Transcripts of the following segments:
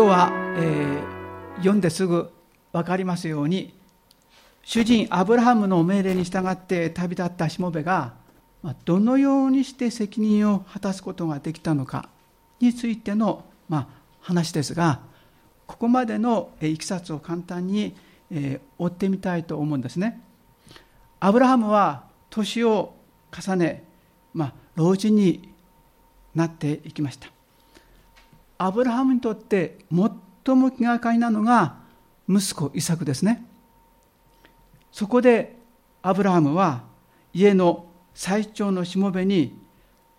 今日は、読んですぐ分かりますように、主人アブラハムの命令に従って旅立ったしもべがどのようにして責任を果たすことができたのかについての、話ですが、ここまでのいきさつを簡単に、追ってみたいと思うんですね。アブラハムは年を重ね、老人になっていきました。アブラハムにとって最も気がかりなのが息子イサクですね。そこでアブラハムは家の最長のしもべに、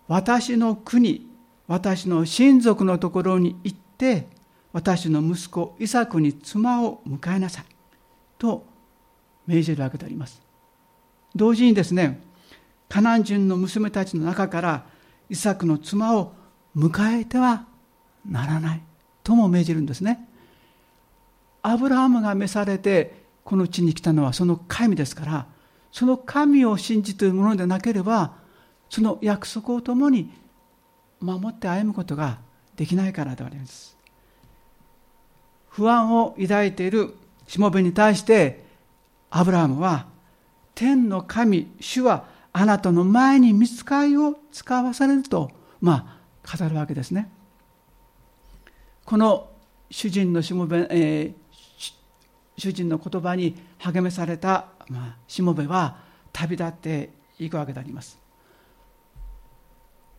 私の国、私の親族のところに行って私の息子イサクに妻を迎えなさいと命じるわけであります。同時にですね、カナン人の娘たちの中からイサクの妻を迎えてはならないとも命じるんですね。アブラハムが召されてこの地に来たのはその神ですから、その神を信じているものでなければその約束を共に守って歩むことができないからであります。不安を抱いているしもべに対してアブラハムは、天の神主はあなたの前に御使いを使わされると、語るわけですね。この主人の言葉に励めされたしもべは旅立っていくわけであります。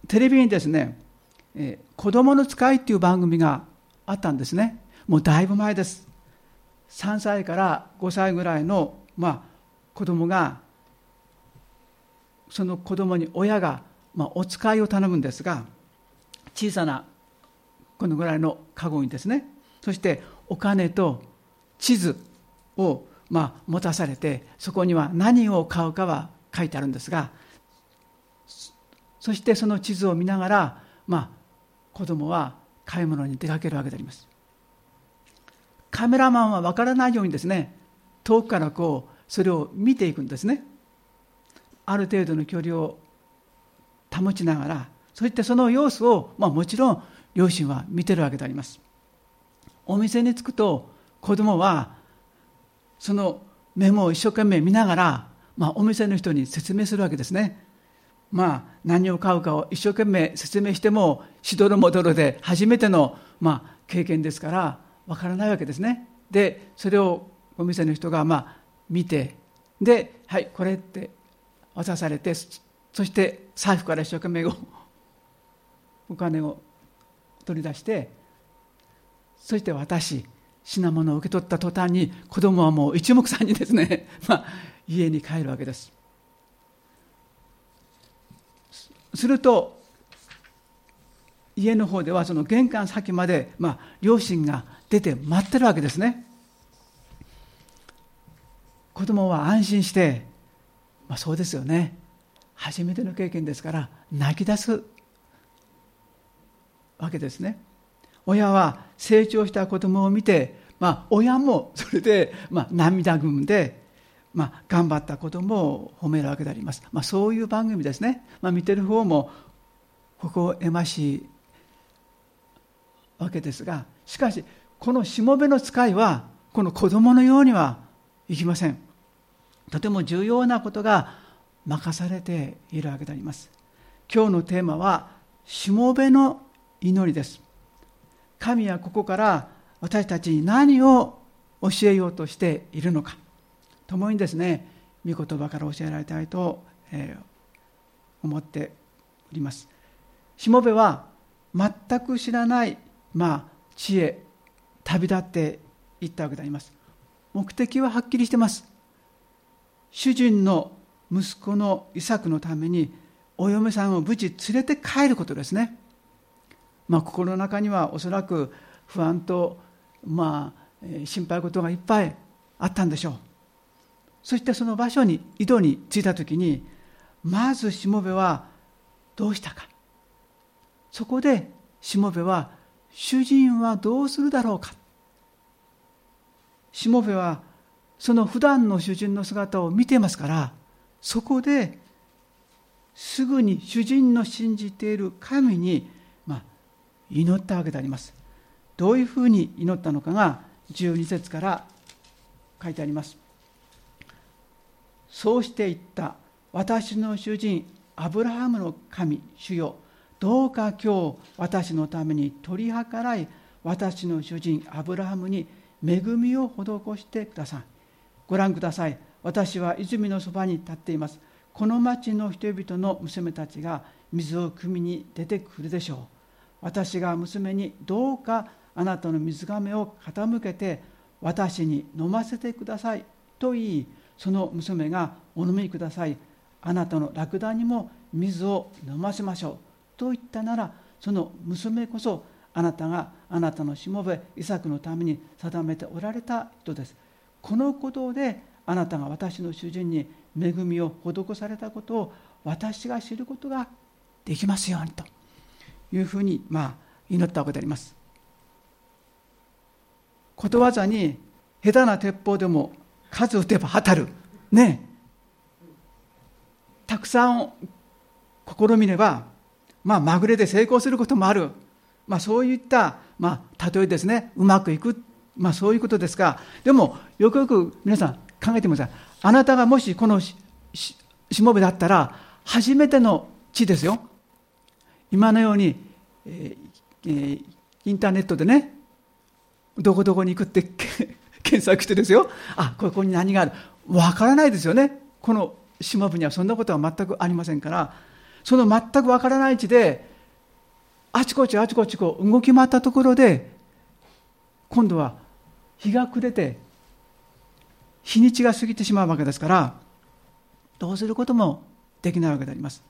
テレビにですね、子供の使いっていう番組があったんですね。もうだいぶ前です。3歳から5歳ぐらいの、子供が、その子供に親が、お使いを頼むんですが、小さなこのぐらいのカゴにですね、そしてお金と地図を、持たされて、そこには何を買うかは書いてあるんですが、そしてその地図を見ながら、子供は買い物に出かけるわけであります。カメラマンは分からないようにですね、遠くからこうそれを見ていくんですね。ある程度の距離を保ちながら、そしてその様子を、もちろん両親は見てるわけであります。お店に着くと子供はそのメモを一生懸命見ながら、お店の人に説明するわけですね。何を買うかを一生懸命説明してもしどろもどろで、初めての、経験ですからわからないわけですね。でそれをお店の人が、見て、ではいこれって渡されて、そして財布から一生懸命お金を取り出して、そして品物を受け取った途端に子供はもう一目散にですね、家に帰るわけです。すると家の方ではその玄関先まで、両親が出て待ってるわけですね。子供は安心して、そうですよね、初めての経験ですから泣き出すわけですね。親は成長した子供を見て、親もそれで、涙ぐんで、頑張った子供を褒めるわけであります。そういう番組ですね。見てる方も心得しいわけですが、しかしこのしもべの使いはこの子供のようにはいきません。とても重要なことが任されているわけであります。今日のテーマはしもべの祈りです。神はここから私たちに何を教えようとしているのか、共にですね、御言葉から教えられたいと思っております。しもべは全く知らない、地へ旅立っていったわけであります。目的ははっきりしています。主人の息子のイサクのためにお嫁さんを無事連れて帰ることですね。心の中にはおそらく不安と、心配事がいっぱいあったんでしょう。そしてその場所に井戸に着いたときに、まずしもべはどうしたか。そこでしもべは、主人はどうするだろうか。しもべはその普段の主人の姿を見てますから、そこですぐに主人の信じている神に祈ったわけであります。どういうふうに祈ったのかが12節から書いてあります。そうして言った、私の主人アブラハムの神主よ、どうか今日私のために取り計らい、私の主人アブラハムに恵みを施してください。ご覧ください、私は泉のそばに立っています。この町の人々の娘たちが水を汲みに出てくるでしょう。私が娘に、どうかあなたの水がめを傾けて私に飲ませてくださいと言い、その娘が、お飲みください、あなたのラクダにも水を飲ませましょうと言ったなら、その娘こそあなたがあなたのしもべイサクのために定めておられた人です。このことであなたが私の主人に恵みを施されたことを私が知ることができますようにというふうに祈ったわけであります。ことわざに、下手な鉄砲でも数打てば当たるね、たくさん試みれば、まぐれで成功することもある、そういった、例えですね、うまくいく、そういうことですが、でもよくよく皆さん考えてみてください。あなたがもしこのしもべだったら、初めての地ですよ。今のように、インターネットでね、どこどこに行くって検索してですよ、ここに何がある、わからないですよね。このしもべにはそんなことは全くありませんから、その全くわからない地であちこちこう動き回ったところで、今度は日が暮れて日にちが過ぎてしまうわけですから、どうすることもできないわけであります。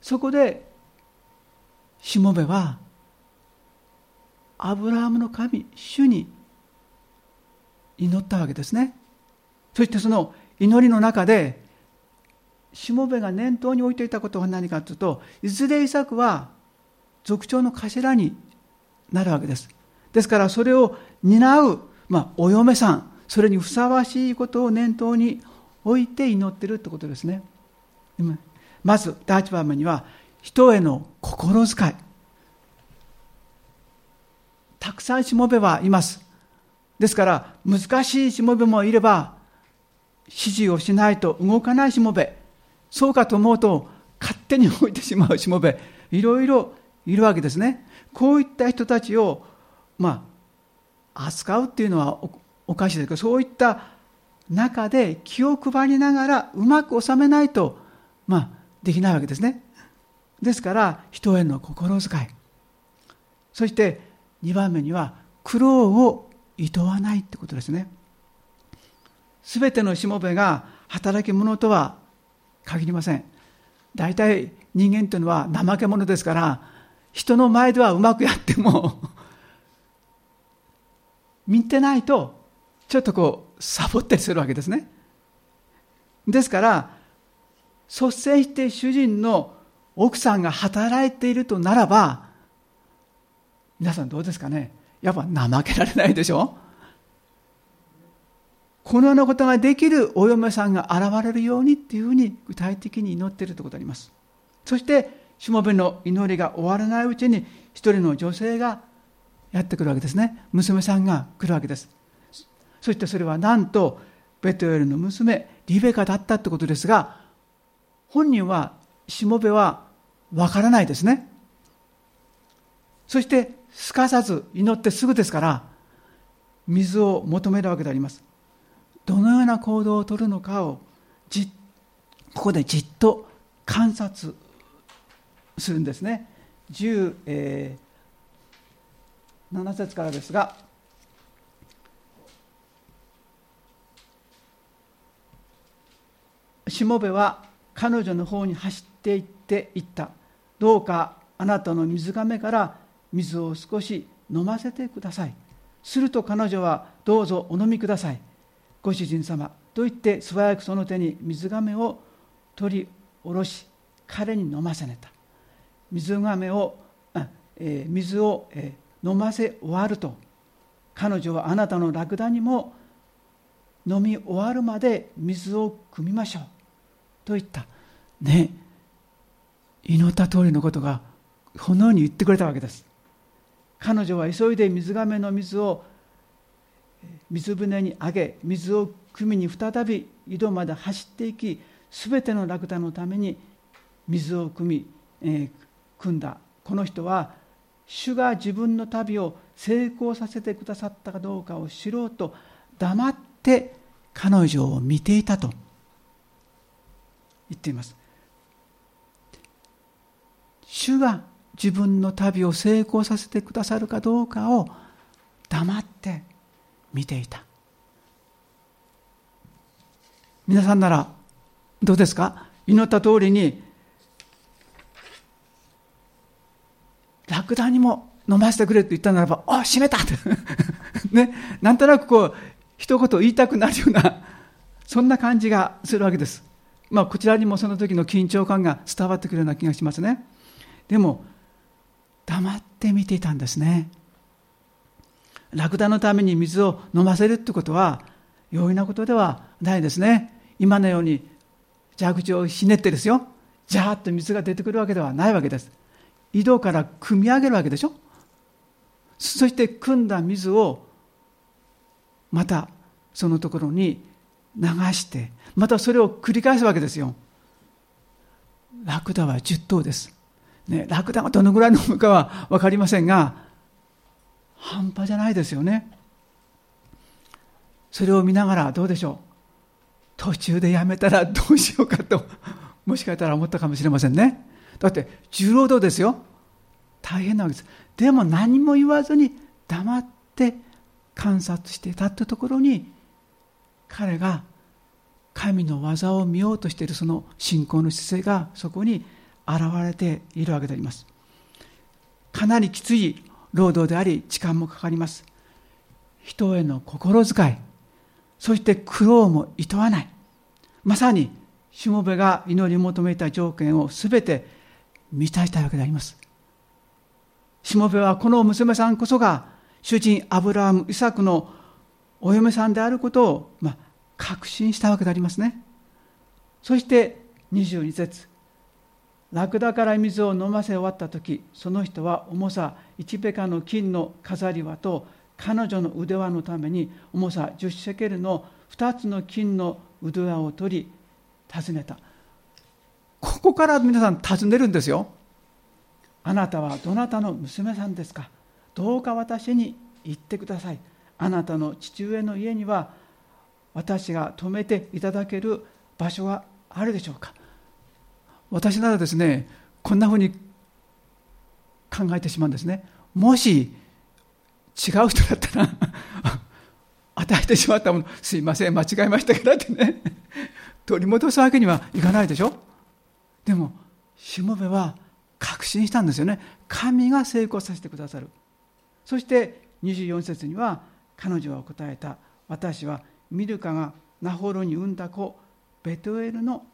そこでしもべはアブラハムの神主に祈ったわけですね。そしてその祈りの中で、しもべが念頭に置いていたことは何かというと、いずれイサクは族長の頭になるわけです。ですからそれを担う、お嫁さん、それにふさわしいことを念頭に置いて祈っているということですね。まず第8番目には、人への心遣い。たくさんしもべはいます。ですから難しいしもべもいれば、指示をしないと動かないしもべ、そうかと思うと勝手に動いてしまうしもべ、いろいろいるわけですね。こういった人たちを、扱うっていうのは おかしいですけど、そういった中で気を配りながらうまく収めないと、できないわけですね。ですから人への心遣い、そして2番目には苦労を厭わないってことですね。すべてのしもべが働き者とは限りません。大体人間というのは怠け者ですから、人の前ではうまくやっても見てないと、ちょっとサボったりするわけですね。ですから率先して主人の奥さんが働いているとならば、皆さんどうですかね、やっぱ怠けられないでしょ。このようなことができるお嫁さんが現れるようにっていうふうに具体的に祈っているということがあります。そしてしもべの祈りが終わらないうちに、一人の女性がやってくるわけですね。娘さんが来るわけです。そしてそれはなんとベトエルの娘リベカだったってことですが、本人は、しもべはわからないですね。そしてすかさず、祈ってすぐですから水を求めるわけであります。どのような行動をとるのかをここでじっと観察するんですね。7節からですが、しもべは彼女の方に走って行って言った、どうかあなたの水がめから水を少し飲ませてください。すると彼女は、どうぞお飲みください、ご主人様と言って素早くその手に水がめを取り下ろし、彼に飲ませねた。水を飲ませ終わると、彼女はあなたのラクダにも飲み終わるまで水を汲みましょうと言った。ね、祈った通りのことがこのように言ってくれたわけです。彼女は急いで水がめの水を水船にあげ、水を汲みに再び井戸まで走っていき、すべてのラクダのために水を汲んだ。この人は主が自分の旅を成功させてくださったかどうかを知ろうと黙って彼女を見ていたと言っています。主が自分の旅を成功させてくださるかどうかを黙って見ていた。皆さんならどうですか？祈った通りにラクダにも飲ませてくれと言ったならば、あ、閉めたね、なんとなくこう一言言いたくなるようなそんな感じがするわけです。まあ、こちらにもその時の緊張感が伝わってくるような気がしますね。でも黙って見ていたんですね。ラクダのために水を飲ませるってことは容易なことではないですね。今のように蛇口をひねってですよ、ジャーッと水が出てくるわけではないわけです。井戸から汲み上げるわけでしょ。そして汲んだ水をまたそのところに流して、またそれを繰り返すわけですよ。ラクダは10頭です、ね、ラクダがどのぐらい飲むかは分かりませんが、半端じゃないですよね。それを見ながらどうでしょう、途中でやめたらどうしようかともしかしたら思ったかもしれませんね。だって重労働ですよ、大変なわけです。でも何も言わずに黙って観察していたというところに、彼が神の技を見ようとしているその信仰の姿勢がそこに現れているわけであります。かなりきつい労働であり時間もかかります。人への心遣い、そして苦労も厭わない、まさにしもべが祈り求めた条件をすべて満たしたわけであります。しもべはこの娘さんこそが主人アブラハム・イサクのお嫁さんであることを、確信したわけでありますね。そして22節、ラクダから水を飲ませ終わったとき、その人は重さ1ペカの金の飾り輪と彼女の腕輪のために重さ10シェケルの2つの金の腕輪を取り尋ねた。ここから皆さん尋ねるんですよ。あなたはどなたの娘さんですか？どうか私に言ってください。あなたの父上の家には私が泊めていただける場所はあるでしょうか？私ならですね、こんなふうに考えてしまうんですね。もし違う人だったら与えてしまったもの、すいません間違えましたからってね取り戻すわけにはいかないでしょ。でもしもべは確信したんですよね。神が成功させてくださる。そして24節には彼女は答えた。私はミルカがナホロに産んだ子ベトエルの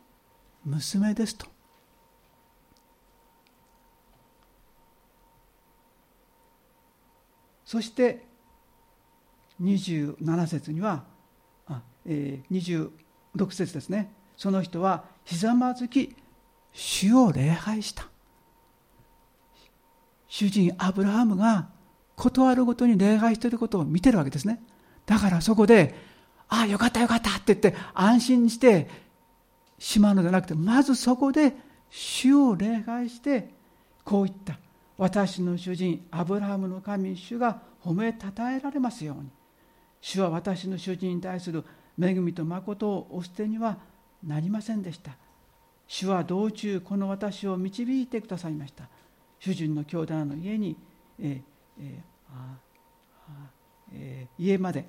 娘ですと。そして27節には26節ですね。その人はひざまずき主を礼拝した。主人アブラハムがことあるごとに礼拝していることを見てるわけですね。だからそこで、ああよかったよかったって言って安心してしまうのではなくて、まずそこで主を礼拝してこう言った。私の主人アブラハムの神主が褒めたたえられますように。主は私の主人に対する恵みと誠をお捨てにはなりませんでした。主は道中この私を導いてくださいました。主人の兄弟の家に、家まで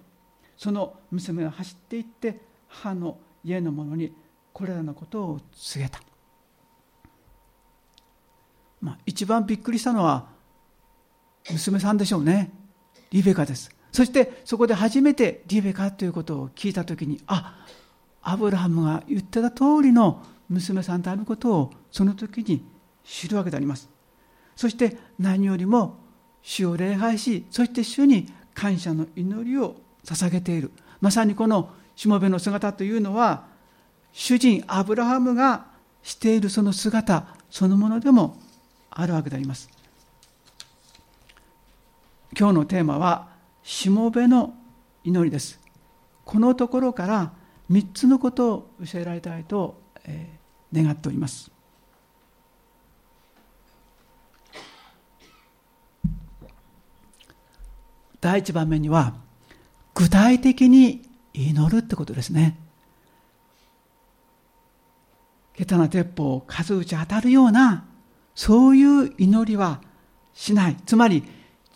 その娘が走って行って母の家の者にこれらのことを告げた。一番びっくりしたのは娘さんでしょうね。リベカです。そしてそこで初めてリベカということを聞いたときに、あ、アブラハムが言ってた通りの娘さんであることをその時に知るわけであります。そして何よりも主を礼拝し、そして主に感謝の祈りを捧げている。まさにこのしもべの姿というのは主人アブラハムがしているその姿そのものでもあるわけであります。今日のテーマはしもべの祈りです。このところから3つのことを教えられたいと願っております。第1番目には具体的に祈るってことですね。下手な鉄砲を数打ち当たるようなそういう祈りはしない。つまり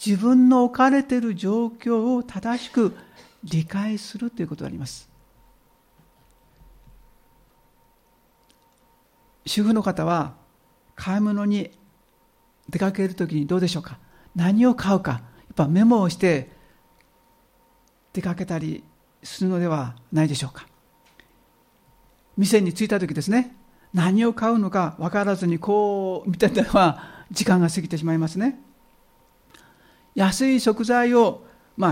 自分の置かれている状況を正しく理解するということがあります。主婦の方は買い物に出かけるときにどうでしょうか。何を買うかやっぱメモをして出かけたりするのではないでしょうか。店に着いたときですね、何を買うのか分からずにこう見てたら時間が過ぎてしまいますね。安い食材を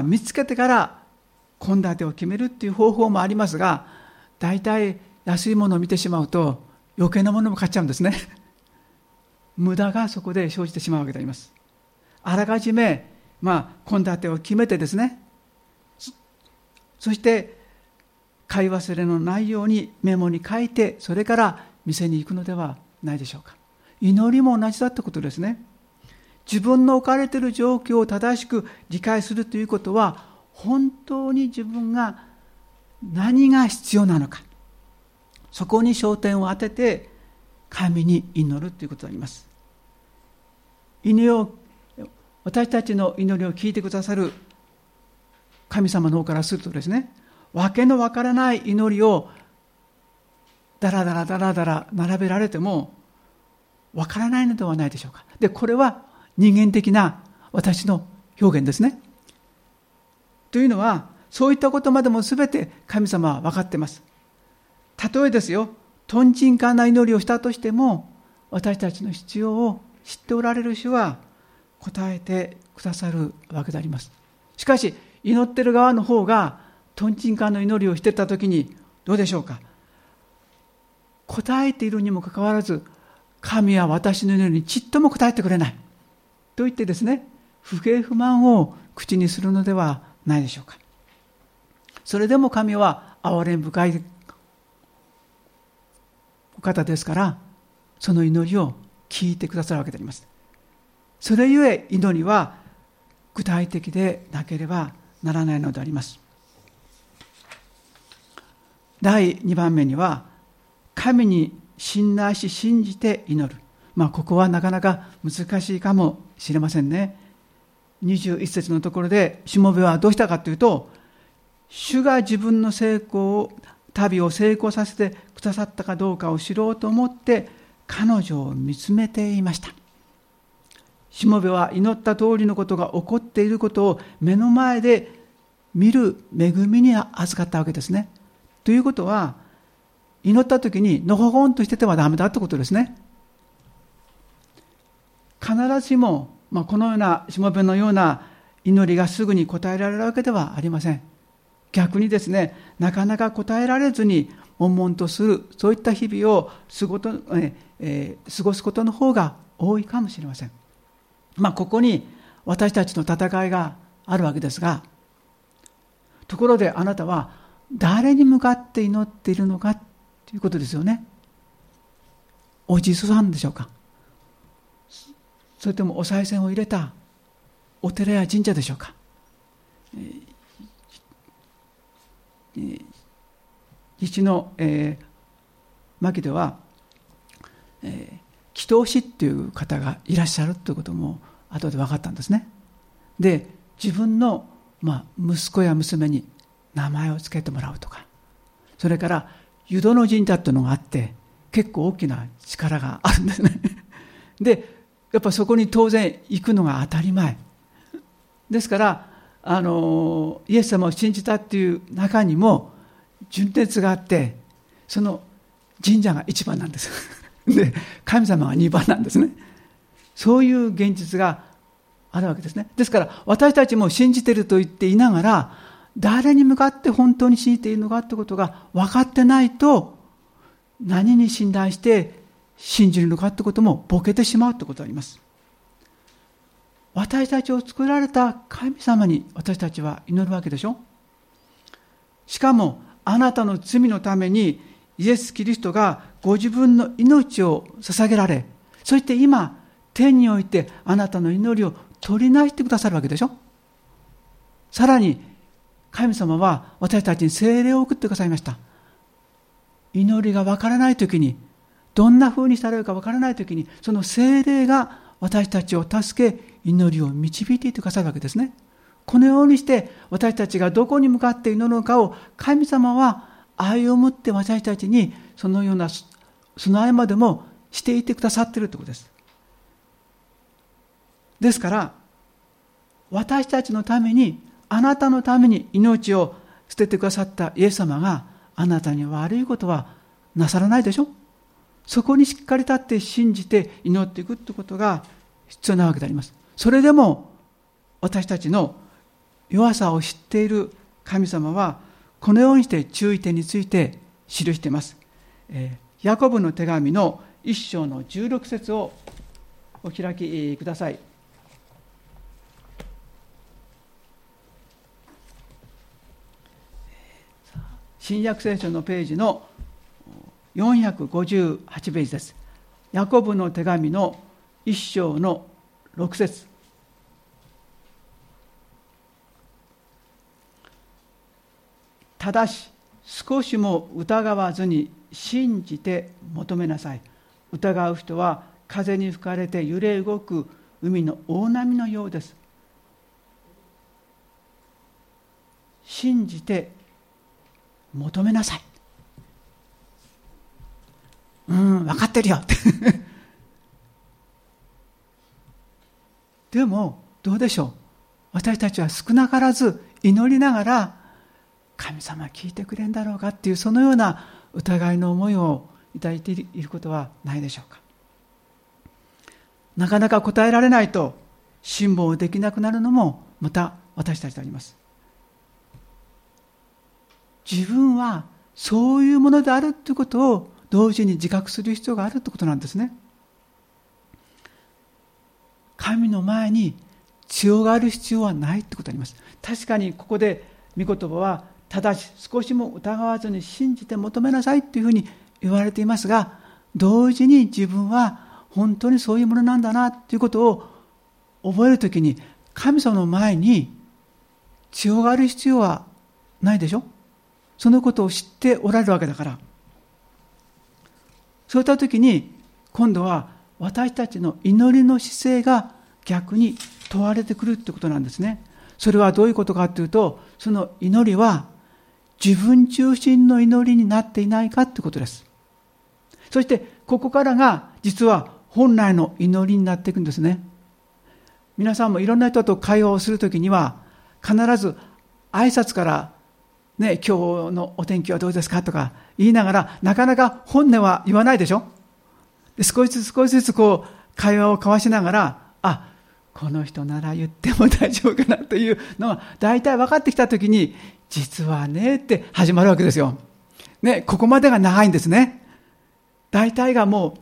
見つけてから献立を決めるっていう方法もありますが、大体安いものを見てしまうと余計なものも買っちゃうんですね。無駄がそこで生じてしまうわけであります。あらかじめ献立を決めてですね、そして買い忘れのないようにメモに書いてそれから店に行くのではないでしょうか。祈りも同じだってことですね。自分の置かれている状況を正しく理解するということは本当に自分が何が必要なのか、そこに焦点を当てて神に祈るということになります。私たちの祈りを聞いてくださる神様の方からするとですね、訳のわからない祈りをだらだら並べられてもわからないのではないでしょうか。でこれは人間的な私の表現ですね。というのはそういったことまでも全て神様は分かっています。例えですよ、とんちんかんな祈りをしたとしても私たちの必要を知っておられる主は答えてくださるわけであります。しかし祈ってる側の方がとんちんかんの祈りをしていたときにどうでしょうか。答えているにもかかわらず神は私の祈りにちっとも答えてくれないと言ってですね、不平不満を口にするのではないでしょうか。それでも神は憐れん深いお方ですから、その祈りを聞いてくださるわけであります。それゆえ祈りは具体的でなければならないのであります。第2番目には神に信頼し信じて祈る。ここはなかなか難しいかもしれませんね。21節のところでしもべはどうしたかというと、主が自分の旅を成功させてくださったかどうかを知ろうと思って彼女を見つめていました。しもべは祈った通りのことが起こっていることを目の前で見る恵みに預かったわけですね。ということは祈った時にのほほんとしててはダメだってことですね。必ずしも、このようなしもべのような祈りがすぐに答えられるわけではありません。逆にですね、なかなか答えられずに悶々とする、そういった日々を過ごすことの方が多いかもしれません。ここに私たちの戦いがあるわけですが、ところであなたは誰に向かって祈っているのかということですよね。おじそさんでしょうか、それともお賽銭を入れたお寺や神社でしょうか、一の、牧では、祈祷師っていう方がいらっしゃるということも後で分かったんですね。で自分の、息子や娘に名前をつけてもらうとか、それから湯戸の神社というのがあって結構大きな力があるんですね。でやっぱそこに当然行くのが当たり前ですから、イエス様を信じたっていう中にも純烈があって、その神社が1番なんですで神様が2番なんですね。そういう現実があるわけですね。ですから私たちも信じてると言っていながら誰に向かって本当に信じているのかということが分かってないと、何に信頼して信じるのかということもボケてしまうということがあります。私たちを作られた神様に私たちは祈るわけでしょ。しかもあなたの罪のためにイエス・キリストがご自分の命を捧げられ、そして今天においてあなたの祈りを取りなしてくださるわけでしょ。さらに神様は私たちに聖霊を送ってくださいました。祈りがわからないときに、どんな風にされるかわからないときに、その聖霊が私たちを助け、祈りを導いていってくださるわけですね。このようにして私たちがどこに向かって祈るのかを、神様は愛を持って私たちにそのような備えまでもしていてくださっているということです。ですから私たちのために、あなたのために命を捨ててくださったイエス様が、あなたに悪いことはなさらないでしょ。そこにしっかり立って信じて祈っていくということが必要なわけであります。それでも私たちの弱さを知っている神様は、このようにして注意点について記しています。ヤコブの手紙の1章の16節をお開きください。新約聖書のページの458ページです。ヤコブの手紙の1章の6節。ただし少しも疑わずに信じて求めなさい。疑う人は風に吹かれて揺れ動く海の大波のようです。信じて求めなさい。分かってるよってでもどうでしょう。私たちは少なからず祈りながら、神様聞いてくれんだろうかっていう、そのような疑いの思いを抱いていることはないでしょうか。なかなか答えられないと辛抱できなくなるのもまた私たちであります。自分はそういうものであるということを同時に自覚する必要があるということなんですね。神の前に強がる必要はないということになります。確かにここで御言葉は、ただし少しも疑わずに信じて求めなさいというふうに言われていますが、同時に自分は本当にそういうものなんだなということを覚えるときに、神様の前に強がる必要はないでしょ。そのことを知っておられるわけだから、そういったときに今度は私たちの祈りの姿勢が逆に問われてくるということなんですね。それはどういうことかというと、その祈りは自分中心の祈りになっていないかということです。そしてここからが実は本来の祈りになっていくんですね。皆さんもいろんな人と会話をするときには、必ず挨拶からね、今日のお天気はどうですかとか言いながら、なかなか本音は言わないでしょ。で、少しずつこう会話を交わしながら、あ、この人なら言っても大丈夫かなというのが大体分かってきたときに、実はねって始まるわけですよ、ね、ここまでが長いんですね。大体がも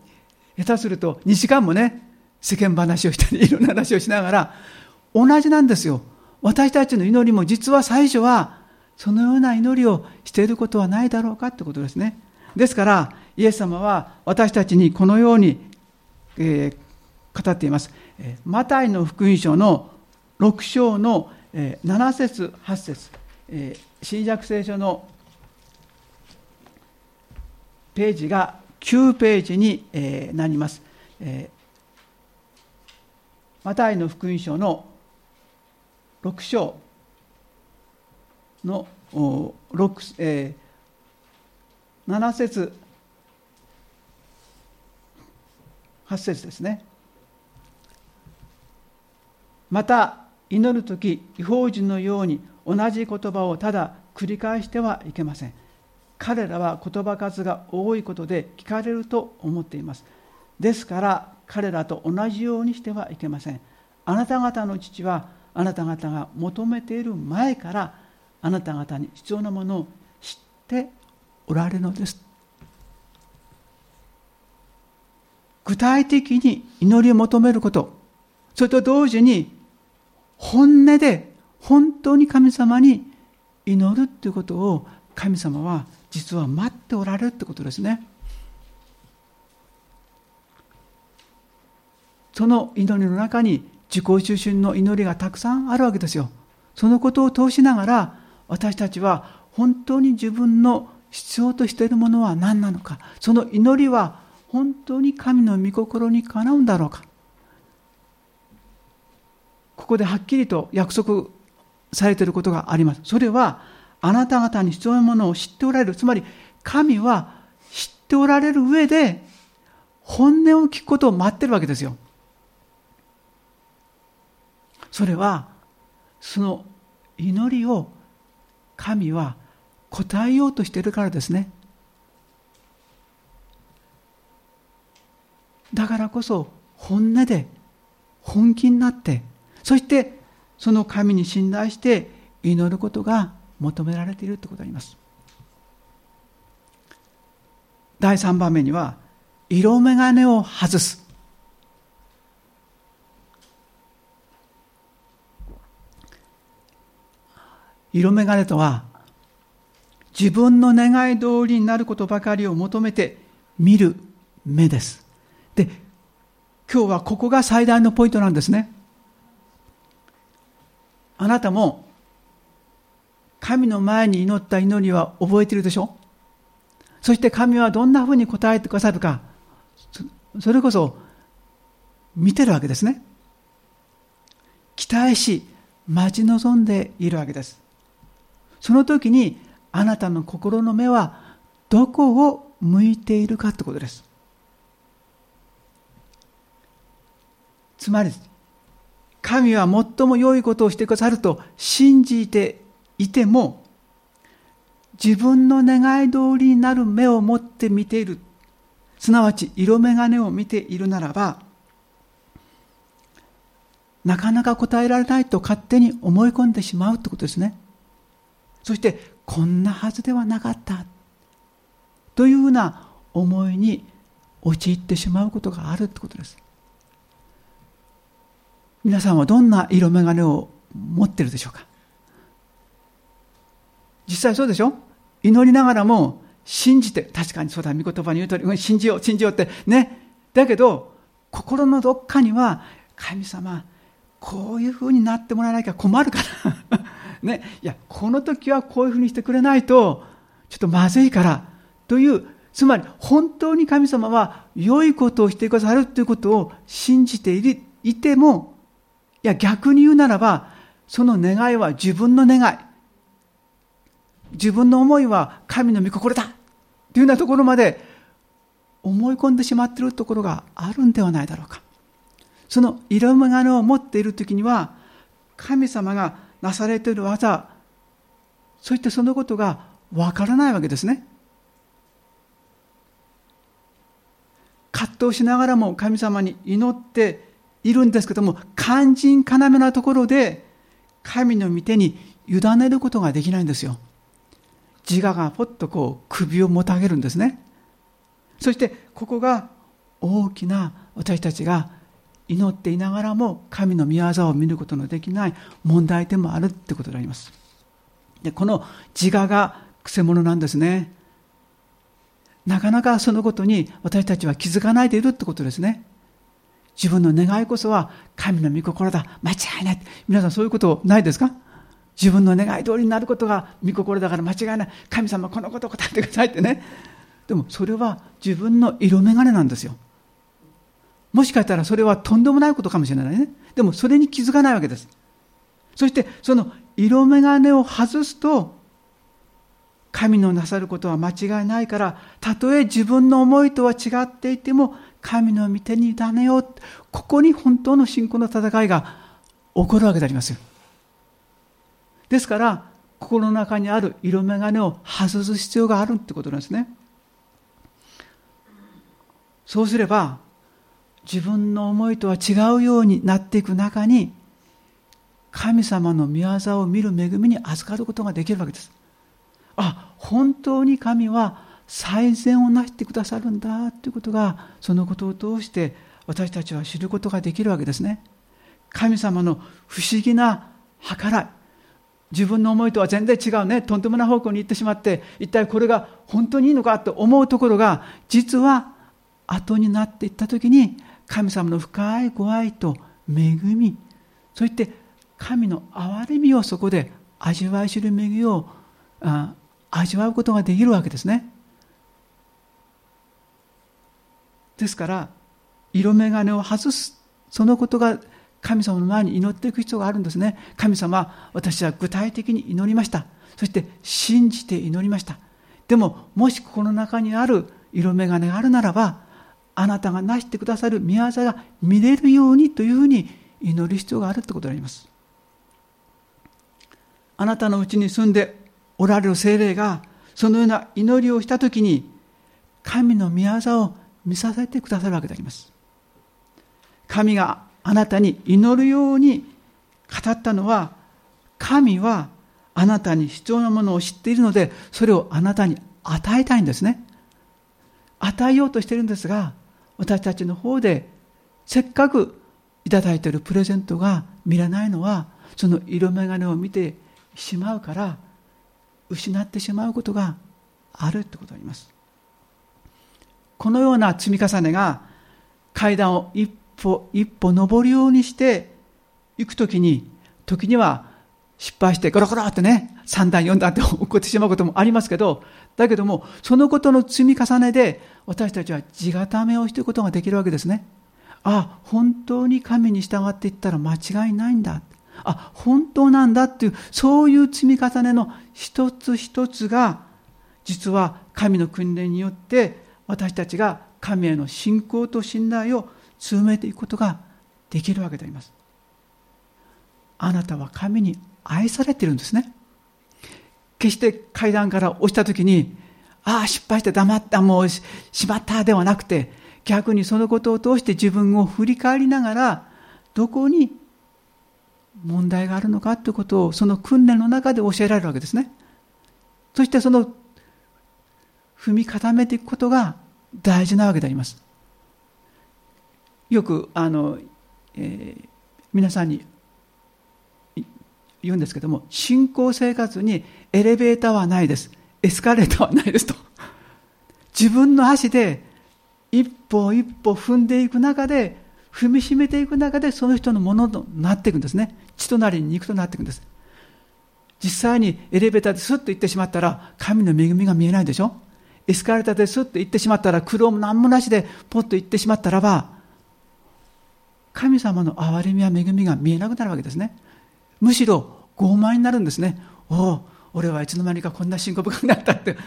う下手すると2時間もね、世間話をしたりいろんな話をしながら、同じなんですよ。私たちの祈りも実は最初はそのような祈りをしていることはないだろうかということですね。ですからイエス様は私たちにこのように、語っています。マタイの福音書の6章の、7節8節、新約聖書のページが9ページに、なります。マタイの福音書の6章の6、7節8節ですね。また祈るとき、異邦人のように同じ言葉をただ繰り返してはいけません。彼らは言葉数が多いことで聞かれると思っています。ですから彼らと同じようにしてはいけません。あなた方の父はあなた方が求めている前からあなた方に必要なものを知っておられるのです。具体的に祈りを求めること、それと同時に本音で本当に神様に祈るということを神様は実は待っておられるということですね。その祈りの中に自己中心の祈りがたくさんあるわけですよ。そのことを通しながら私たちは本当に自分の必要としているものは何なのか、その祈りは本当に神の御心にかなうんだろうか、ここではっきりと約束されていることがあります。それはあなた方に必要なものを知っておられる、つまり神は知っておられる上で本音を聞くことを待ってるわけですよ。それはその祈りを神は答えようとしているからですね。だからこそ本音で本気になって、そしてその神に信頼して祈ることが求められているということがあります。第3番目には色眼鏡を外す。色眼鏡とは、自分の願い通りになることばかりを求めて見る目です。で、今日はここが最大のポイントなんですね。あなたも神の前に祈った祈りは覚えているでしょ？そして神はどんなふうに答えてくださるか、それこそ見てるわけですね。期待し待ち望んでいるわけです。その時にあなたの心の目はどこを向いているかってことです。つまり神は最も良いことをしてくださると信じていても、自分の願い通りになる目を持って見ている、すなわち色眼鏡を見ているならば、なかなか答えられないと勝手に思い込んでしまうってことですね。そしてこんなはずではなかったというふうな思いに陥ってしまうことがあるってことです。皆さんはどんな色眼鏡を持ってるでしょうか？実際そうでしょ？祈りながらも信じて、確かにそうだ、御言葉に言うとおり信じよう信じようってね。だけど心のどっかには、神様こういうふうになってもらわなきゃ困るからね、いやこの時はこういうふうにしてくれないとちょっとまずいからという、つまり本当に神様は良いことをしてくださるということを信じていても、いや逆に言うならば、その願いは自分の願い、自分の思いは神の御心だというようなところまで思い込んでしまっているところがあるんではないだろうか。その色眼鏡を持っているときには、神様がなされている技、そういったそのことがわからないわけですね。葛藤しながらも神様に祈っているんですけども、肝心要なところで神の御手に委ねることができないんですよ。自我がぽっとこう首をもたげるんですね。そしてここが大きな、私たちが祈っていながらも神の御業を見ることのできない問題点もあるということであります。で、この自我がくせ者なんですね。なかなかそのことに私たちは気づかないでいるということですね。自分の願いこそは神の御心だ、間違いない。皆さんそういうことないですか？自分の願い通りになることが御心だから間違いない、神様このことを答えてくださいってね。でもそれは自分の色眼鏡なんですよ。もしかしたらそれはとんでもないことかもしれないね。でもそれに気づかないわけです。そしてその色眼鏡を外すと、神のなさることは間違いないから、たとえ自分の思いとは違っていても神の御手に委ねよう、ここに本当の信仰の戦いが起こるわけでありますよ。ですから心の中にある色眼鏡を外す必要があるってことなんですね。そうすれば自分の思いとは違うようになっていく中に、神様の御業を見る恵みに預かることができるわけです。あ、本当に神は最善をなしてくださるんだということが、そのことを通して私たちは知ることができるわけですね。神様の不思議な計らい、自分の思いとは全然違うね、とんでもない方向に行ってしまって、一体これが本当にいいのかと思うところが、実は後になっていった時に神様の深いご愛と恵み、そういって神の憐れみをそこで味わい知る恵みを味わうことができるわけですね。ですから色眼鏡を外す、そのことが神様の前に祈っていく必要があるんですね。神様、私は具体的に祈りました。そして信じて祈りました。でも、もし心の中にある色眼鏡があるならば、あなたがなしてくださる御業が見れるようにというふうに祈る必要があるということになります。あなたのうちに住んでおられる聖霊が、そのような祈りをしたときに、神の御業を見させてくださるわけであります。神があなたに祈るように語ったのは、神はあなたに必要なものを知っているので、それをあなたに与えたいんですね。与えようとしているんですが、私たちの方でせっかくいただいているプレゼントが見れないのは、その色眼鏡を見てしまうから失ってしまうことがあるということになります。このような積み重ねが階段を一歩登るようにしていくときに、時には失敗してゴロゴロってね、3段4段って起こってしまうこともありますけど、だけどもそのことの積み重ねで私たちは地固めをしていくことができるわけですね。あ、本当に神に従っていったら間違いないんだ、あ、本当なんだっていう、そういう積み重ねの一つ一つが、実は神の訓練によって私たちが神への信仰と信頼を進めていくことができるわけであります。あなたは神に愛されているんですね。決して階段から落ちたときに、ああ失敗して黙った、もうしまったではなくて、逆にそのことを通して自分を振り返りながら、どこに問題があるのかということをその訓練の中で教えられるわけですね。そしてその踏み固めていくことが大事なわけであります。よく皆さんに言うんですけども、信仰生活にエレベーターはないです、エスカレーターはないですと自分の足で一歩一歩踏んでいく中で、踏みしめていく中で、その人のものとなっていくんですね。血となり肉となっていくんです。実際にエレベーターでスッと行ってしまったら神の恵みが見えないでしょ。エスカレーターでスッと行ってしまったら、苦労も何もなしでポッと行ってしまったらば、神様の憐れみや恵みが見えなくなるわけですね。むしろ傲慢になるんですね。おお、俺はいつの間にかこんな深刻になったって、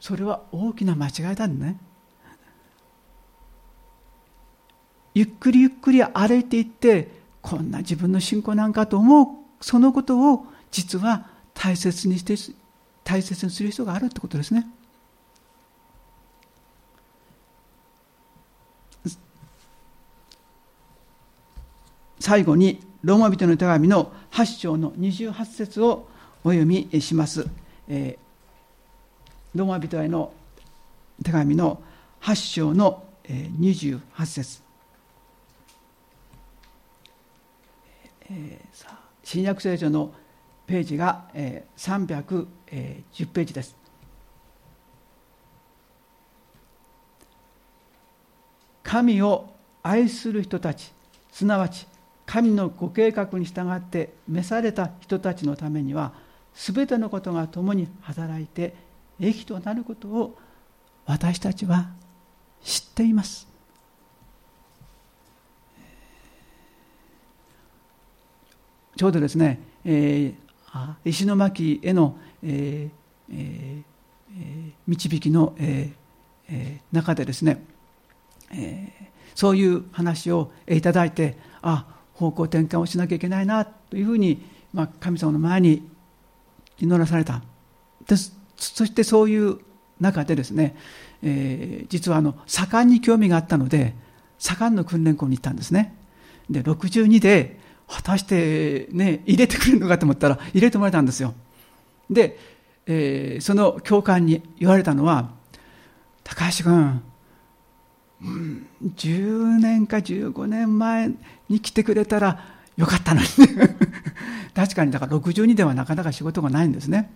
それは大きな間違いだね。ゆっくりゆっくり歩いていって、こんな自分の信仰なんかと思う、そのことを実は大切にする人があるってことですね。最後にローマ人の手紙の8章の28節をお読みします。ローマ人への手紙の8章の28節。新約聖書のページが310ページです。神を愛する人たち、すなわち神のご計画に従って召された人たちのためには、すべてのことが共に働いて益となることを私たちは知っています。ちょうどですね、石巻への、導きの、中でですね、そういう話をいただいて、あ、方向転換をしなきゃいけないなというふうに、神様の前に祈らされた。そしてそういう中でですね、実は左官に興味があったので、左官の訓練校に行ったんですね。で、62で果たして、ね、入れてくれるのかと思ったら入れてもらえたんですよ。で、その教官に言われたのは、高橋君、10年か15年前に来てくれたらよかったのに確かにだから62ではなかなか仕事がないんですね。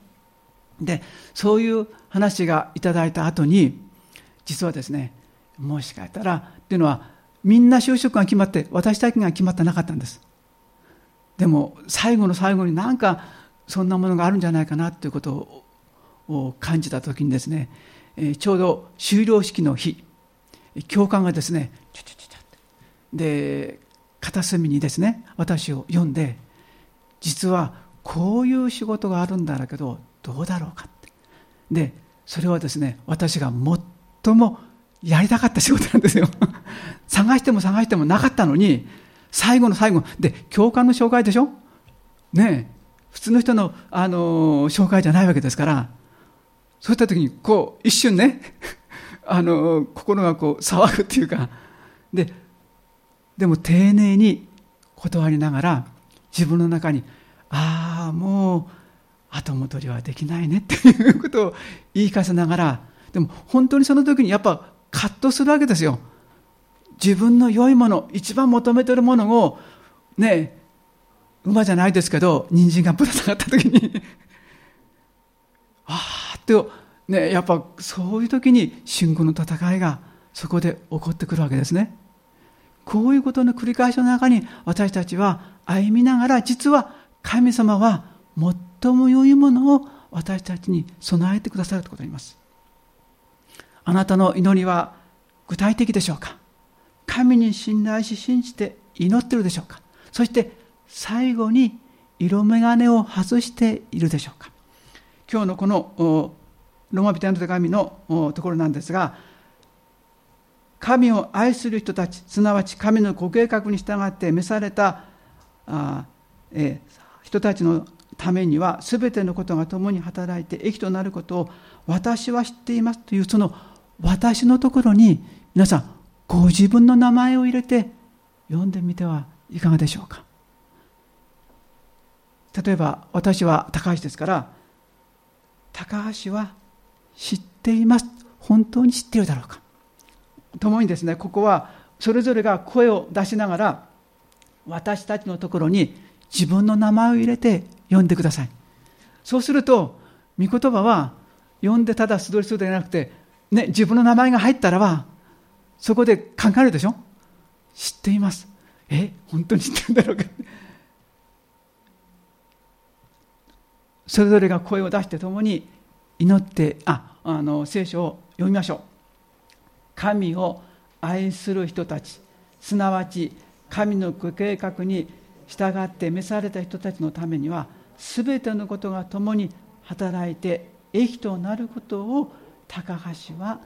でそういう話がいただいた後に実はですね、もしかしたらっていうのはみんな就職が決まって私だけが決まってなかったんです。でも最後の最後になんかそんなものがあるんじゃないかなということを感じたときにですね、ちょうど修了式の日、教官がですねで片隅にですね私を呼んで、実はこういう仕事があるんだけどどうだろうかって、でそれはですね私が最もやりたかった仕事なんですよ探しても探してもなかったのに最後の最後で教官の紹介でしょねえ、普通の人の、紹介じゃないわけですから、そういった時にこう一瞬ね心がこう騒ぐっていうか、でも丁寧に断りながら自分の中にああもう後戻りはできないねっていうことを言い返さながら、でも本当にその時にやっぱ葛藤するわけですよ。自分の良いもの、一番求めているものをね、馬じゃないですけど人参がぶら下がった時にあーってね、やっぱそういう時に信仰の戦いがそこで起こってくるわけですね。こういうことの繰り返しの中に私たちは歩みながら、実は神様は最も良いものを私たちに備えてくださるということになります。あなたの祈りは具体的でしょうか。神に信頼し信じて祈っているでしょうか。そして最後に色眼鏡を外しているでしょうか。今日のこのローマ人への手紙のところなんですが、神を愛する人たち、すなわち神のご計画に従って召された人たちのためにはすべてのことが共に働いて益となることを私は知っていますという、その私のところに皆さんご自分の名前を入れて読んでみてはいかがでしょうか。例えば私は高橋ですから、高橋は知っています、本当に知っているだろうか。共にですね、ここはそれぞれが声を出しながら私たちのところに自分の名前を入れて読んでください。そうすると御言葉は読んでただ素通りするではなくて、ね、自分の名前が入ったらばそこで考えるでしょ。知っています、本当に知ってるんだろうかそれぞれが声を出して共に祈って聖書を読みましょう。神を愛する人たち、すなわち神のご計画に従って召された人たちのためにはすべてのことが共に働いて益となることを高橋は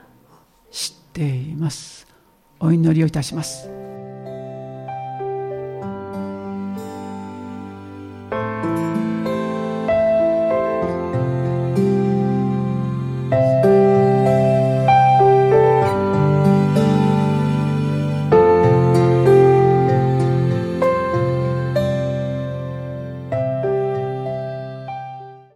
知っています。お祈りをいたします。